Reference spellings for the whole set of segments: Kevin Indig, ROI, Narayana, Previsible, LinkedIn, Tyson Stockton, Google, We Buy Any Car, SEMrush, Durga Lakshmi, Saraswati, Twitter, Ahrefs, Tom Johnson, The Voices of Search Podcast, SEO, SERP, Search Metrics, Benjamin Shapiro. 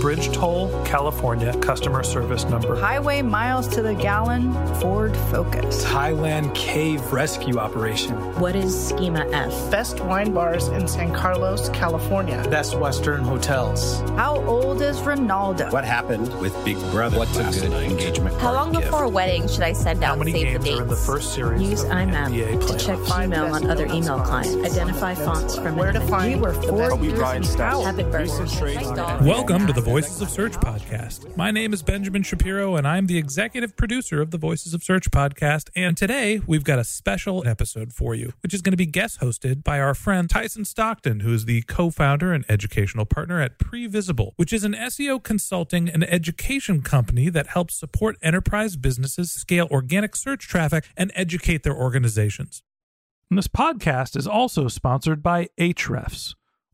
Bridge toll, California, customer service number. Highway miles to the gallon, Ford Focus. Thailand cave rescue operation. What is Schema F? Best wine bars in San Carlos, California. Best Western hotels. How old is Ronaldo? What happened with Big Brother? What's a good engagement? How long before a wedding should I send out save the dates? Are in the first series? Use IMAP to check email on other email clients. Identify fonts from where to find. We were 4 years in Habit Burger. Welcome to the Voices of Search podcast. My name is Benjamin Shapiro, and I'm the executive producer of the Voices of Search podcast. And today we've got a special episode for you, which is going to be guest hosted by our friend Tyson Stockton, who is the co-founder and educational partner at Previsible, which is an SEO consulting and education company that helps support enterprise businesses scale organic search traffic and educate their organizations. And this podcast is also sponsored by Ahrefs.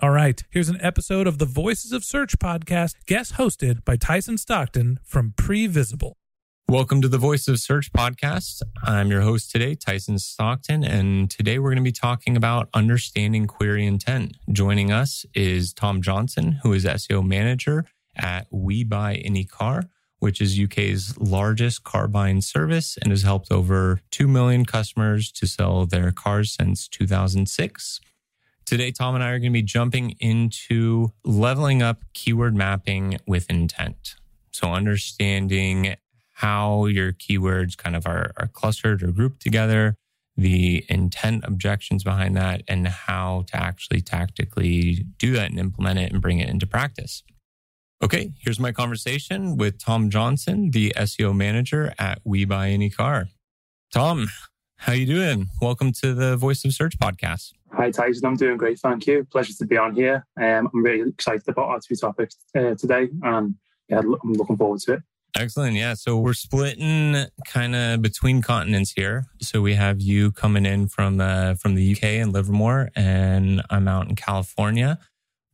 All right, here's an episode of the Voices of Search podcast, guest hosted by Tyson Stockton from Previsible. Welcome to the Voices of Search podcast. I'm your host today, Tyson Stockton, and today we're going to be talking about understanding query intent. Joining us is Tom Johnson, who is SEO manager at We Buy Any Car, which is UK's largest car buying service and has helped over 2 million customers to sell their cars since 2006. Today, Tom and I are going to be jumping into leveling up keyword mapping with intent. So understanding how your keywords kind of are clustered or grouped together, the intent objections behind that, and how to actually tactically do that and implement it and bring it into practice. Okay, here's my conversation with Tom Johnson, the SEO manager at We Buy Any Car. Tom, how you doing? Welcome to the Voice of Search podcast. Hi Tyson, I'm doing great, thank you. Pleasure to be on here. I'm really excited about our two topics today, and I'm looking forward to it. Excellent, yeah. So we're splitting kind of between continents here. So we have you coming in from the UK and Livermore, and I'm out in California.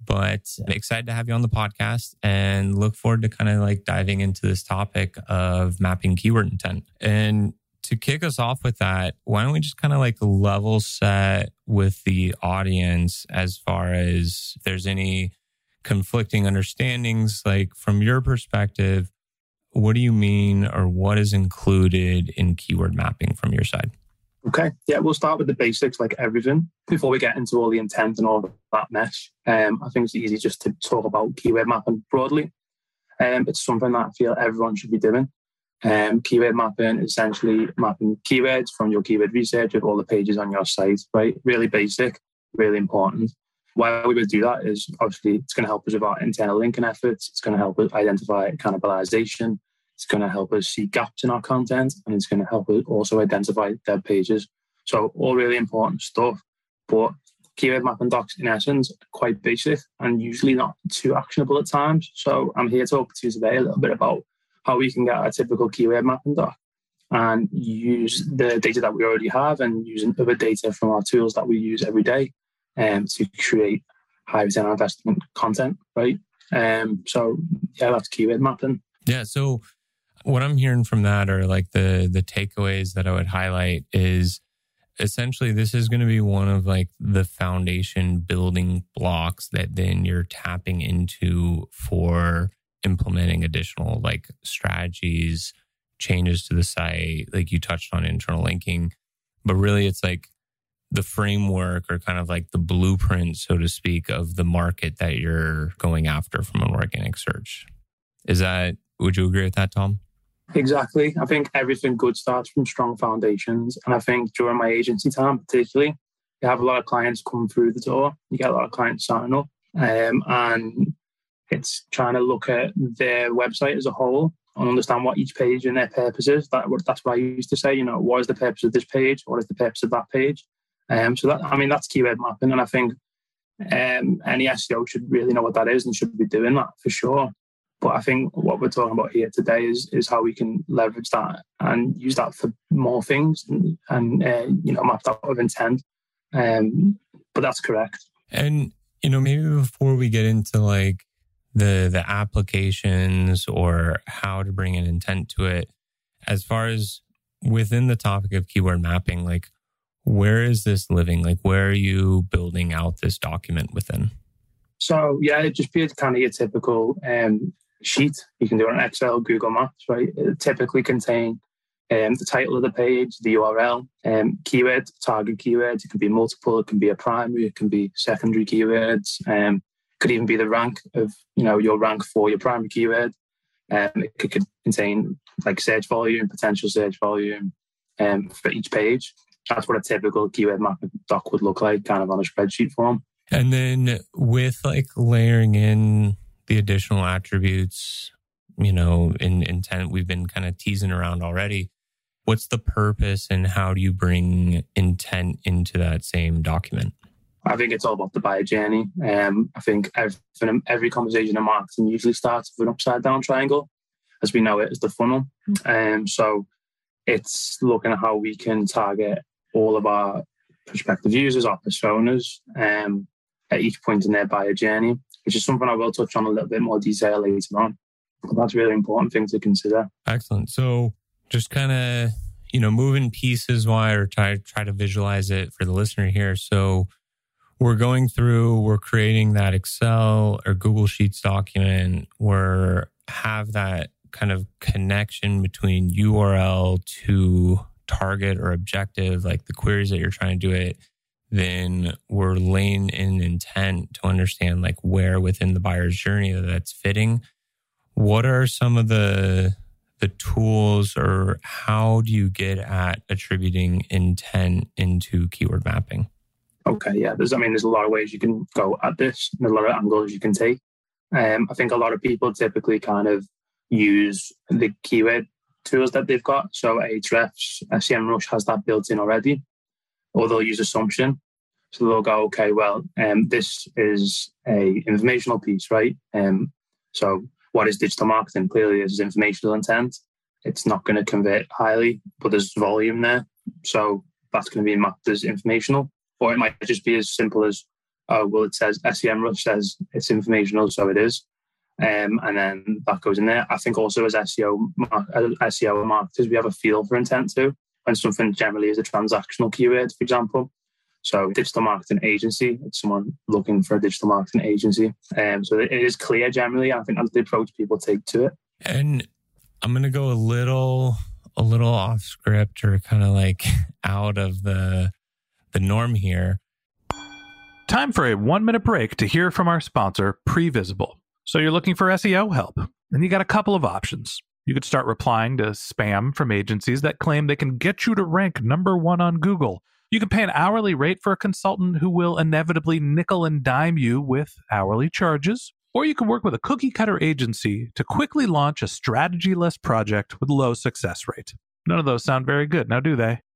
But I'm excited to have you on the podcast and look forward to kind of like diving into this topic of mapping keyword intent. And to kick us off with that, why don't we just kind of like level set with the audience as far as if there's any conflicting understandings, like from your perspective, what do you mean or what is included in keyword mapping from your side? Okay. Yeah, we'll start with the basics, like everything, before we get into all the intent and all that mesh. I think it's easy just to talk about keyword mapping broadly. It's something that I feel everyone should be doing. Keyword mapping, essentially mapping keywords from your keyword research with all the pages on your site, right? Really basic, really important. Why we would do that is obviously it's going to help us with our internal linking efforts. It's going to help us identify cannibalization. It's going to help us see gaps in our content, and it's going to help us also identify dead pages. So all really important stuff, but keyword mapping docs in essence are quite basic and usually not too actionable at times. So I'm here to talk to you today a little bit about how we can get a typical keyword mapping doc and use the data that we already have and using other data from our tools that we use every day to create high return on investment content, right? So that's keyword mapping. Yeah, so what I'm hearing from that are like the takeaways that I would highlight is essentially this is going to be one of like the foundation building blocks that then you're tapping into for implementing additional like strategies, changes to the site, like you touched on internal linking. But really it's like the framework or kind of like the blueprint, so to speak, of the market that you're going after from an organic search. Would you agree with that, Tom? Exactly. I think everything good starts from strong foundations. And I think during my agency time particularly, you have a lot of clients come through the door. You get a lot of clients signing up. And it's trying to look at their website as a whole and understand what each page and their purpose is. That's what I used to say, you know, what is the purpose of this page? What is the purpose of that page? That's keyword mapping. And I think any SEO should really know what that is and should be doing that for sure. But I think what we're talking about here today is how we can leverage that and use that for more things and map that with intent. But that's correct. And, you know, maybe before we get into like the applications or how to bring an intent to it, as far as within the topic of keyword mapping, like where is this living? Like where are you building out this document within? So yeah, it'd just be kind of your typical sheet. You can do it on Excel, Google Maps, right? It typically contain the title of the page, the URL, keywords, target keywords. It can be multiple, it can be a primary, it can be secondary keywords. Could even be the rank of, you know, your rank for your primary keyword. It could contain like search volume, potential search volume for each page. That's what a typical keyword mapping doc would look like, kind of on a spreadsheet form. And then with like layering in the additional attributes, you know, in intent, we've been kind of teasing around already. What's the purpose and how do you bring intent into that same document? I think it's all about the buyer journey. I think every conversation in marketing usually starts with an upside down triangle, as we know it as the funnel. So it's looking at how we can target all of our prospective users, our personas, at each point in their buyer journey, which is something I will touch on a little bit more detail later on. But that's a really important thing to consider. Excellent. So just kind of, you know, moving pieces wise or try to visualize it for the listener here. So we're going through, we're creating that Excel or Google Sheets document. We're have that kind of connection between URL to target or objective, like the queries that you're trying to do it. Then we're laying in intent to understand like where within the buyer's journey that's fitting. What are some of the tools or how do you get at attributing intent into keyword mapping? Okay, yeah. There's a lot of ways you can go at this and a lot of angles you can take. I think a lot of people typically kind of use the keyword tools that they've got. So Ahrefs, SEMrush has that built in already, or they'll use assumption. So they'll go, okay, well, this is a informational piece, right? So what is digital marketing? Clearly this is informational intent. It's not going to convert highly, but there's volume there. So that's going to be mapped as informational. Or it might just be as simple as, it says SEMrush says it's informational, so it is. And then that goes in there. I think also as SEO marketers, we have a feel for intent too. When something generally is a transactional keyword, for example. So digital marketing agency, it's someone looking for a digital marketing agency. So it is clear generally. I think that's the approach people take to it. And I'm going to go a little off script or kind of like out of the norm here. Time for a 1-minute break to hear from our sponsor, Previsible. So you're looking for SEO help, and you got a couple of options. You could start replying to spam from agencies that claim they can get you to rank number 1 on Google, You can pay an hourly rate for a consultant who will inevitably nickel and dime you with hourly charges, or you can work with a cookie-cutter agency to quickly launch a strategy-less project with low success rate. None of those sound very good, now do they?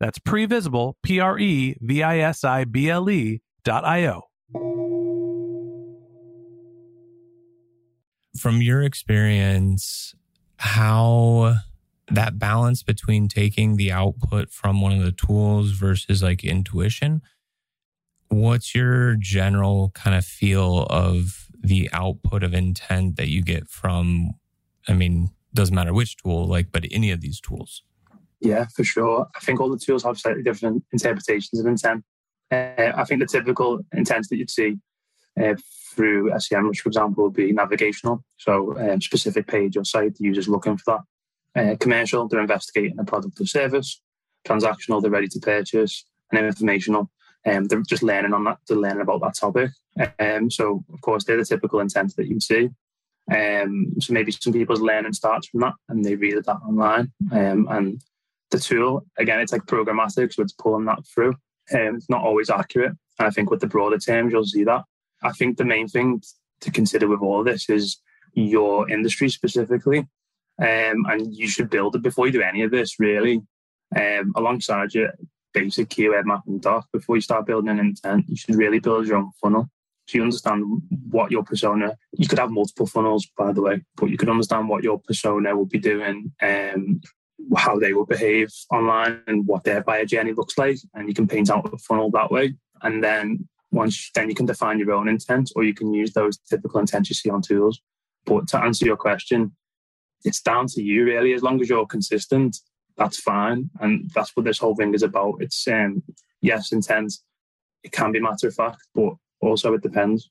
That's Previsible, Previsible.io. From your experience, how that balance between taking the output from one of the tools versus like intuition, what's your general kind of feel of the output of intent that you get from, I mean, doesn't matter which tool, like, but any of these tools? Yeah, for sure. I think all the tools have slightly different interpretations of intent. I think the typical intent that you'd see through SEMrush, for example, would be navigational. So a specific page or site, the user's looking for that. Commercial, they're investigating a product or service. Transactional, they're ready to purchase. And informational, they're just learning on that, they're learning about that topic. So, of course, they're the typical intent that you'd see. So maybe some people's learning starts from that and they read that online. And the tool, again, it's like programmatic, so it's pulling that through. It's not always accurate. And I think with the broader terms, you'll see that. I think the main thing to consider with all of this is your industry specifically. And you should build it before you do any of this, really. Alongside your basic keyword mapping doc, before you start building an intent, you should really build your own funnel. So you understand what your persona... You could have multiple funnels, by the way, but you could understand what your persona will be doing, how they will behave online and what their buyer journey looks like. And you can paint out a funnel that way. And then then you can define your own intent, or you can use those typical intents you see on tools. But to answer your question, it's down to you really. As long as you're consistent, that's fine. And that's what this whole thing is about. It's, yes, intent. It can be matter of fact, but also it depends.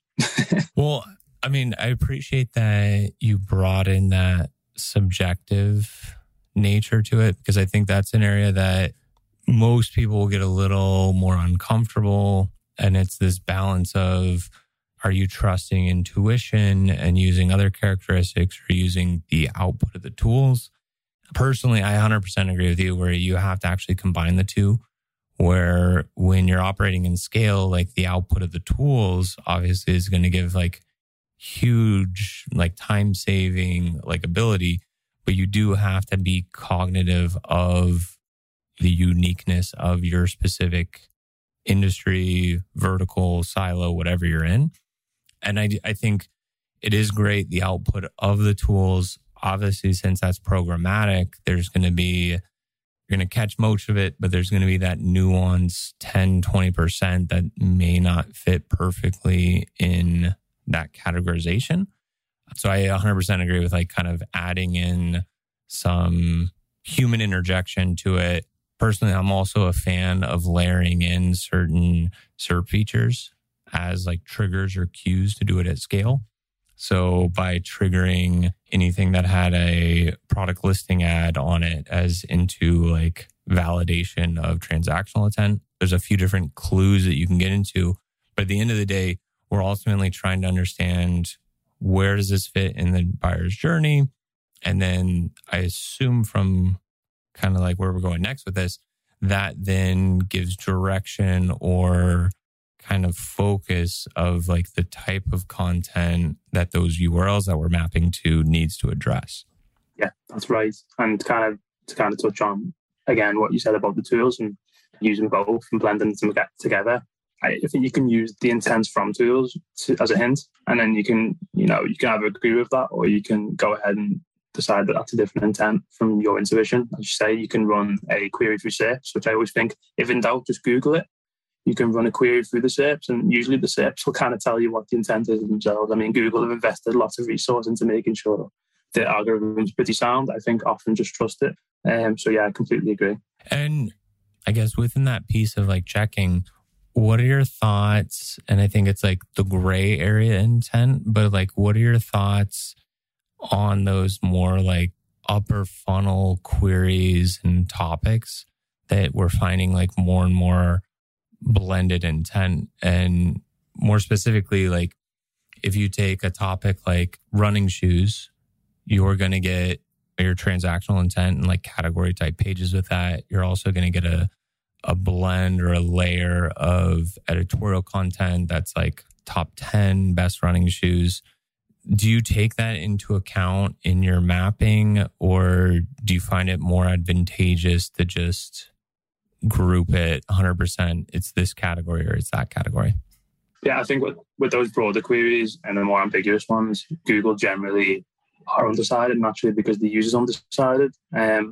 Well, I mean, I appreciate that you brought in that subjective nature to it, because I think that's an area that most people will get a little more uncomfortable. And it's this balance of, are you trusting intuition and using other characteristics or using the output of the tools? Personally, I 100% agree with you where you have to actually combine the two, where when you're operating in scale, like the output of the tools obviously is going to give like huge, like time saving, like ability. But you do have to be cognitive of the uniqueness of your specific industry, vertical, silo, whatever you're in. And I think it is great, the output of the tools. Obviously, since that's programmatic, you're going to catch most of it, but there's going to be that nuanced 10, 20% that may not fit perfectly in that categorization. So I 100% agree with like kind of adding in some human interjection to it. Personally, I'm also a fan of layering in certain SERP features as like triggers or cues to do it at scale. So by triggering anything that had a product listing ad on it as into like validation of transactional intent, there's a few different clues that you can get into. But at the end of the day, we're ultimately trying to understand, where does this fit in the buyer's journey? And then I assume from kind of like where we're going next with this, that then gives direction or kind of focus of like the type of content that those URLs that we're mapping to needs to address. Yeah, that's right. And to touch on, again, what you said about the tools and using both and blending them together. I think you can use the intent from tools as a hint, and then you can either agree with that, or you can go ahead and decide that that's a different intent from your intuition. As you say, you can run a query through SERPs, which I always think, if in doubt, just Google it. You can run a query through the SERPs, and usually the SERPs will kind of tell you what the intent is themselves. I mean, Google have invested lots of resource into making sure the algorithm's pretty sound. I think often just trust it. So I completely agree. And I guess within that piece of like checking, what are your thoughts? And I think it's like the gray area intent, but like, what are your thoughts on those more like upper funnel queries and topics that we're finding like more and more blended intent? And more specifically, like if you take a topic like running shoes, you're going to get your transactional intent and like category type pages with that. You're also going to get a blend or a layer of editorial content that's like top 10 best running shoes. Do you take that into account in your mapping, or do you find it more advantageous to just group it 100%? It's this category or it's that category. Yeah, I think with those broader queries and the more ambiguous ones, Google generally are undecided naturally because the user's undecided.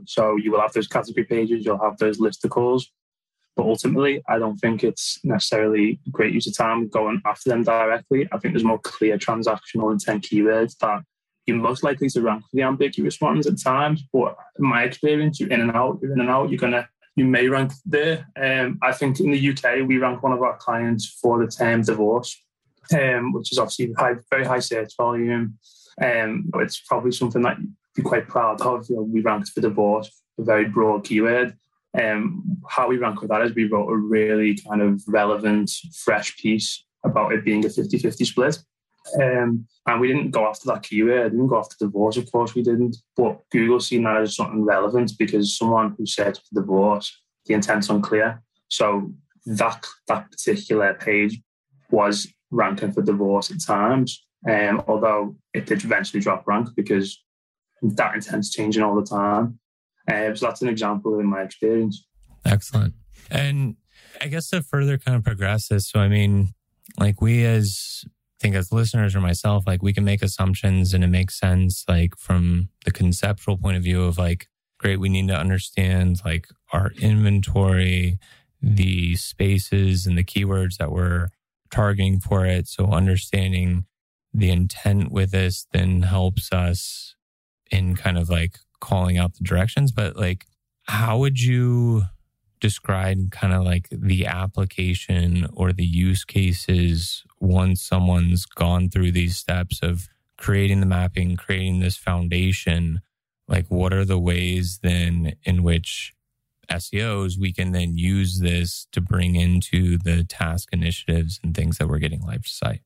So you will have those category pages, you'll have those listicles. But ultimately, I don't think it's necessarily great use of time going after them directly. I think there's more clear transactional intent keywords that you're most likely to rank for the ambiguous ones at times. But in my experience, you're in and out, you may rank there. I think in the UK, we rank one of our clients for the term divorce, which is obviously very high search volume. It's probably something that you'd be quite proud of. We ranked for divorce, a very broad keyword. How we rank with that is we wrote a really kind of relevant, fresh piece about it being a 50-50 split. And we didn't go after that keyword. We didn't go after divorce, of course we didn't. But Google seen that as something relevant because someone who searched for divorce, the intent's unclear. So that particular page was ranking for divorce at times, although it did eventually drop rank because that intent's changing all the time. So that's an example in my experience. Excellent. And I guess to further kind of progress this, so I mean, like we as listeners or myself, like we can make assumptions and it makes sense like from the conceptual point of view of like, great, we need to understand like our inventory, the spaces and the keywords that we're targeting for it. So understanding the intent with this then helps us in kind of like calling out the directions, but like, how would you describe kind of like the application or the use cases once someone's gone through these steps of creating the mapping, creating this foundation? Like, what are the ways then in which SEOs, we can then use this to bring into the task initiatives and things that we're getting live to site?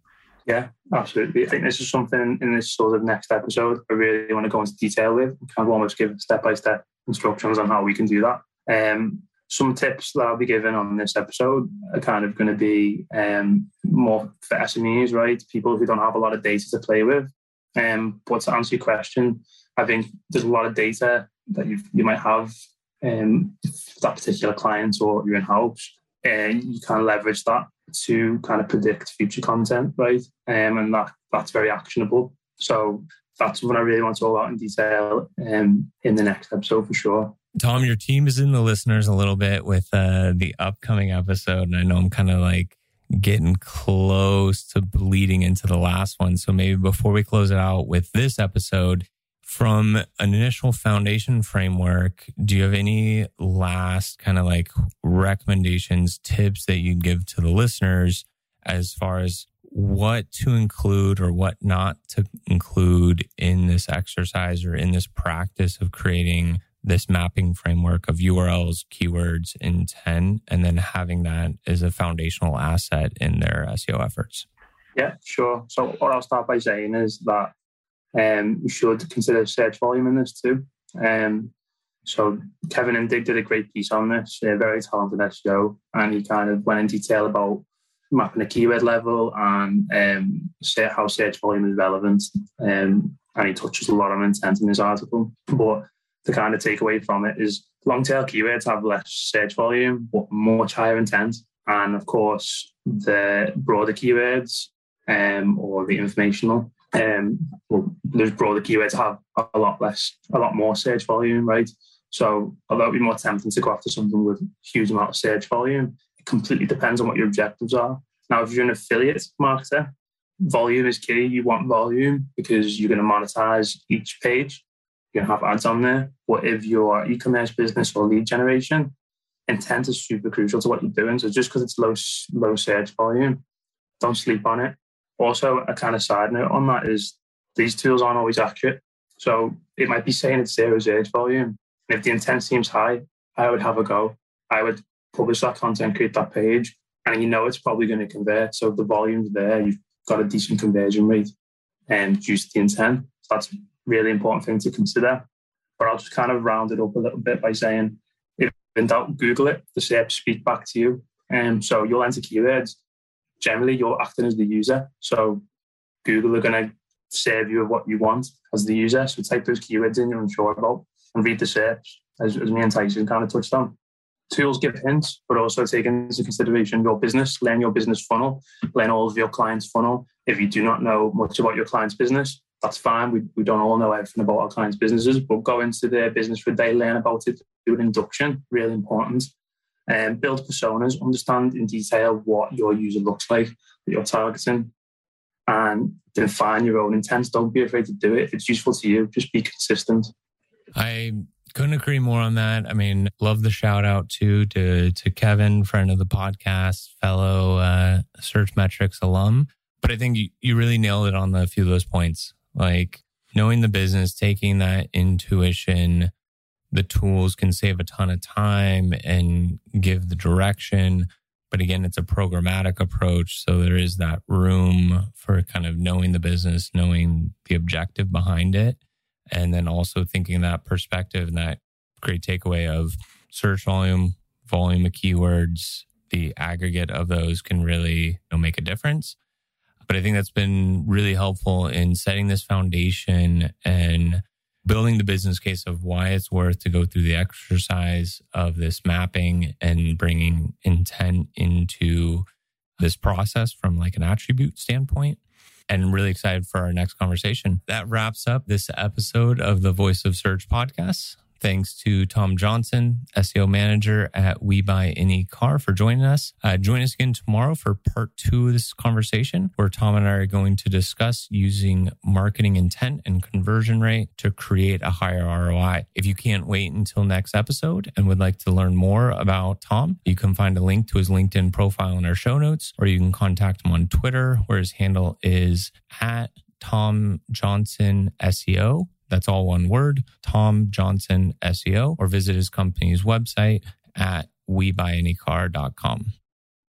Yeah, absolutely. I think this is something in this sort of next episode I really want to go into detail with, kind of almost give step-by-step instructions on how we can do that. Some tips that I'll be giving on this episode are kind of going to be more for SMEs, right? People who don't have a lot of data to play with. But to answer your question, I think there's a lot of data that you might have for that particular client or your in-house, and you can leverage that to kind of predict future content, right? And that's very actionable. So that's what I really want to go out in detail in the next episode for sure. Tom, your team is in the listeners a little bit with the upcoming episode. And I know I'm kind of like getting close to bleeding into the last one. So maybe before we close it out with this episode, from an initial foundation framework, do you have any last kind of like recommendations, tips that you'd give to the listeners as far as what to include or what not to include in this exercise or in this practice of creating this mapping framework of URLs, keywords, intent, and then having that as a foundational asset in their SEO efforts? Yeah, sure. So what I'll start by saying is that you should consider search volume in this too. So Kevin Indig did a great piece on this, a very talented SEO, and he kind of went in detail about mapping a keyword level and how search volume is relevant. And he touches a lot on intent in his article. But the kind of takeaway from it is long-tail keywords have less search volume, but much higher intent. and of course the broader keywords or the informational. Well, those broader keywords have a lot more search volume, right? So although it'd be more tempting to go after something with a huge amount of search volume, it completely depends on what your objectives are. Now, if you're an affiliate marketer, volume is key. You want volume because you're going to monetize each page. You're going to have ads on there. But if you're e-commerce business or lead generation, intent is super crucial to what you're doing. So just because it's low search volume, don't sleep on it. Also, a kind of side note on that is these tools aren't always accurate. So it might be saying it's zero search volume. And if the intent seems high, I would have a go. I would publish that content, create that page, and you know it's probably going to convert. So if the volume's there, you've got a decent conversion rate and juice the intent. So that's a really important thing to consider. But I'll just kind of round it up a little bit by saying, if in doubt, Google it, the search speak back to you. So you'll enter keywords. Generally, you're acting as the user. So Google are going to serve you what you want as the user. So type those keywords in you're unsure about. And read the search, as me and Tyson kind of touched on. Tools give hints, but also take into consideration your business. Learn your business funnel. Learn all of your clients' funnel. If you do not know much about your client's business, that's fine. We don't all know everything about our clients' businesses, but go into their business for a day, learn about it, do an induction, really important. Build personas, understand in detail what your user looks like that you're targeting, and define your own intents. Don't be afraid to do it. If it's useful to you, just be consistent. I couldn't agree more on that. I mean, love the shout out to Kevin, friend of the podcast, fellow Search Metrics alum. But I think you really nailed it on a few of those points. Like knowing the business, taking that intuition, the tools can save a ton of time and give the direction. But again, it's a programmatic approach. So there is that room for kind of knowing the business, knowing the objective behind it. And then also thinking that perspective and that great takeaway of search volume, volume of keywords, the aggregate of those can really make a difference. But I think that's been really helpful in setting this foundation and building the business case of why it's worth to go through the exercise of this mapping and bringing intent into this process from like an attribute standpoint. And really excited for our next conversation. That wraps up this episode of the Voice of Search podcast. Thanks to Tom Johnson, SEO manager at We Buy Any Car, for joining us. Join us again tomorrow for part 2 of this conversation, where Tom and I are going to discuss using marketing intent and conversion rate to create a higher ROI. If you can't wait until next episode and would like to learn more about Tom, you can find a link to his LinkedIn profile in our show notes, or you can contact him on Twitter, where his handle is @TomJohnsonSEO. That's all one word, Tom Johnson SEO, or visit his company's website at webuyanycar.com.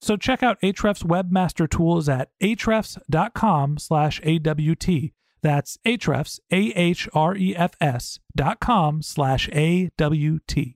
So check out Ahrefs Webmaster Tools at ahrefs.com/AWT. That's Ahrefs, Ahrefs.com/AWT.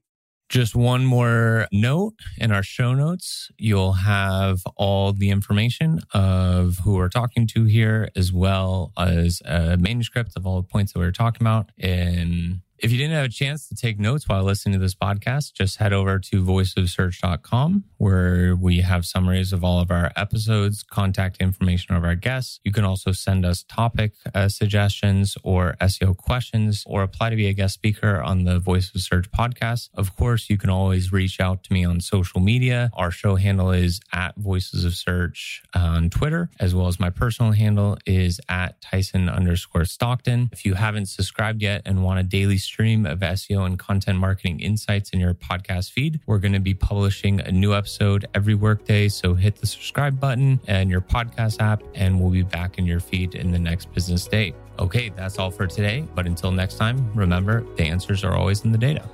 Just one more note. In our show notes, you'll have all the information of who we're talking to here, as well as a manuscript of all the points that we were talking about in If you didn't have a chance to take notes while listening to this podcast, just head over to voiceofsearch.com, where we have summaries of all of our episodes, contact information of our guests. You can also send us topic suggestions or SEO questions, or apply to be a guest speaker on the Voice of Search podcast. Of course, you can always reach out to me on social media. Our show handle is @Voices of Search on Twitter, as well as my personal handle is @Tyson_Stockton. If you haven't subscribed yet and want a daily stream of SEO and content marketing insights in your podcast feed, we're going to be publishing a new episode every workday. So hit the subscribe button and your podcast app, and we'll be back in your feed in the next business day. Okay, that's all for today. But until next time, remember, the answers are always in the data.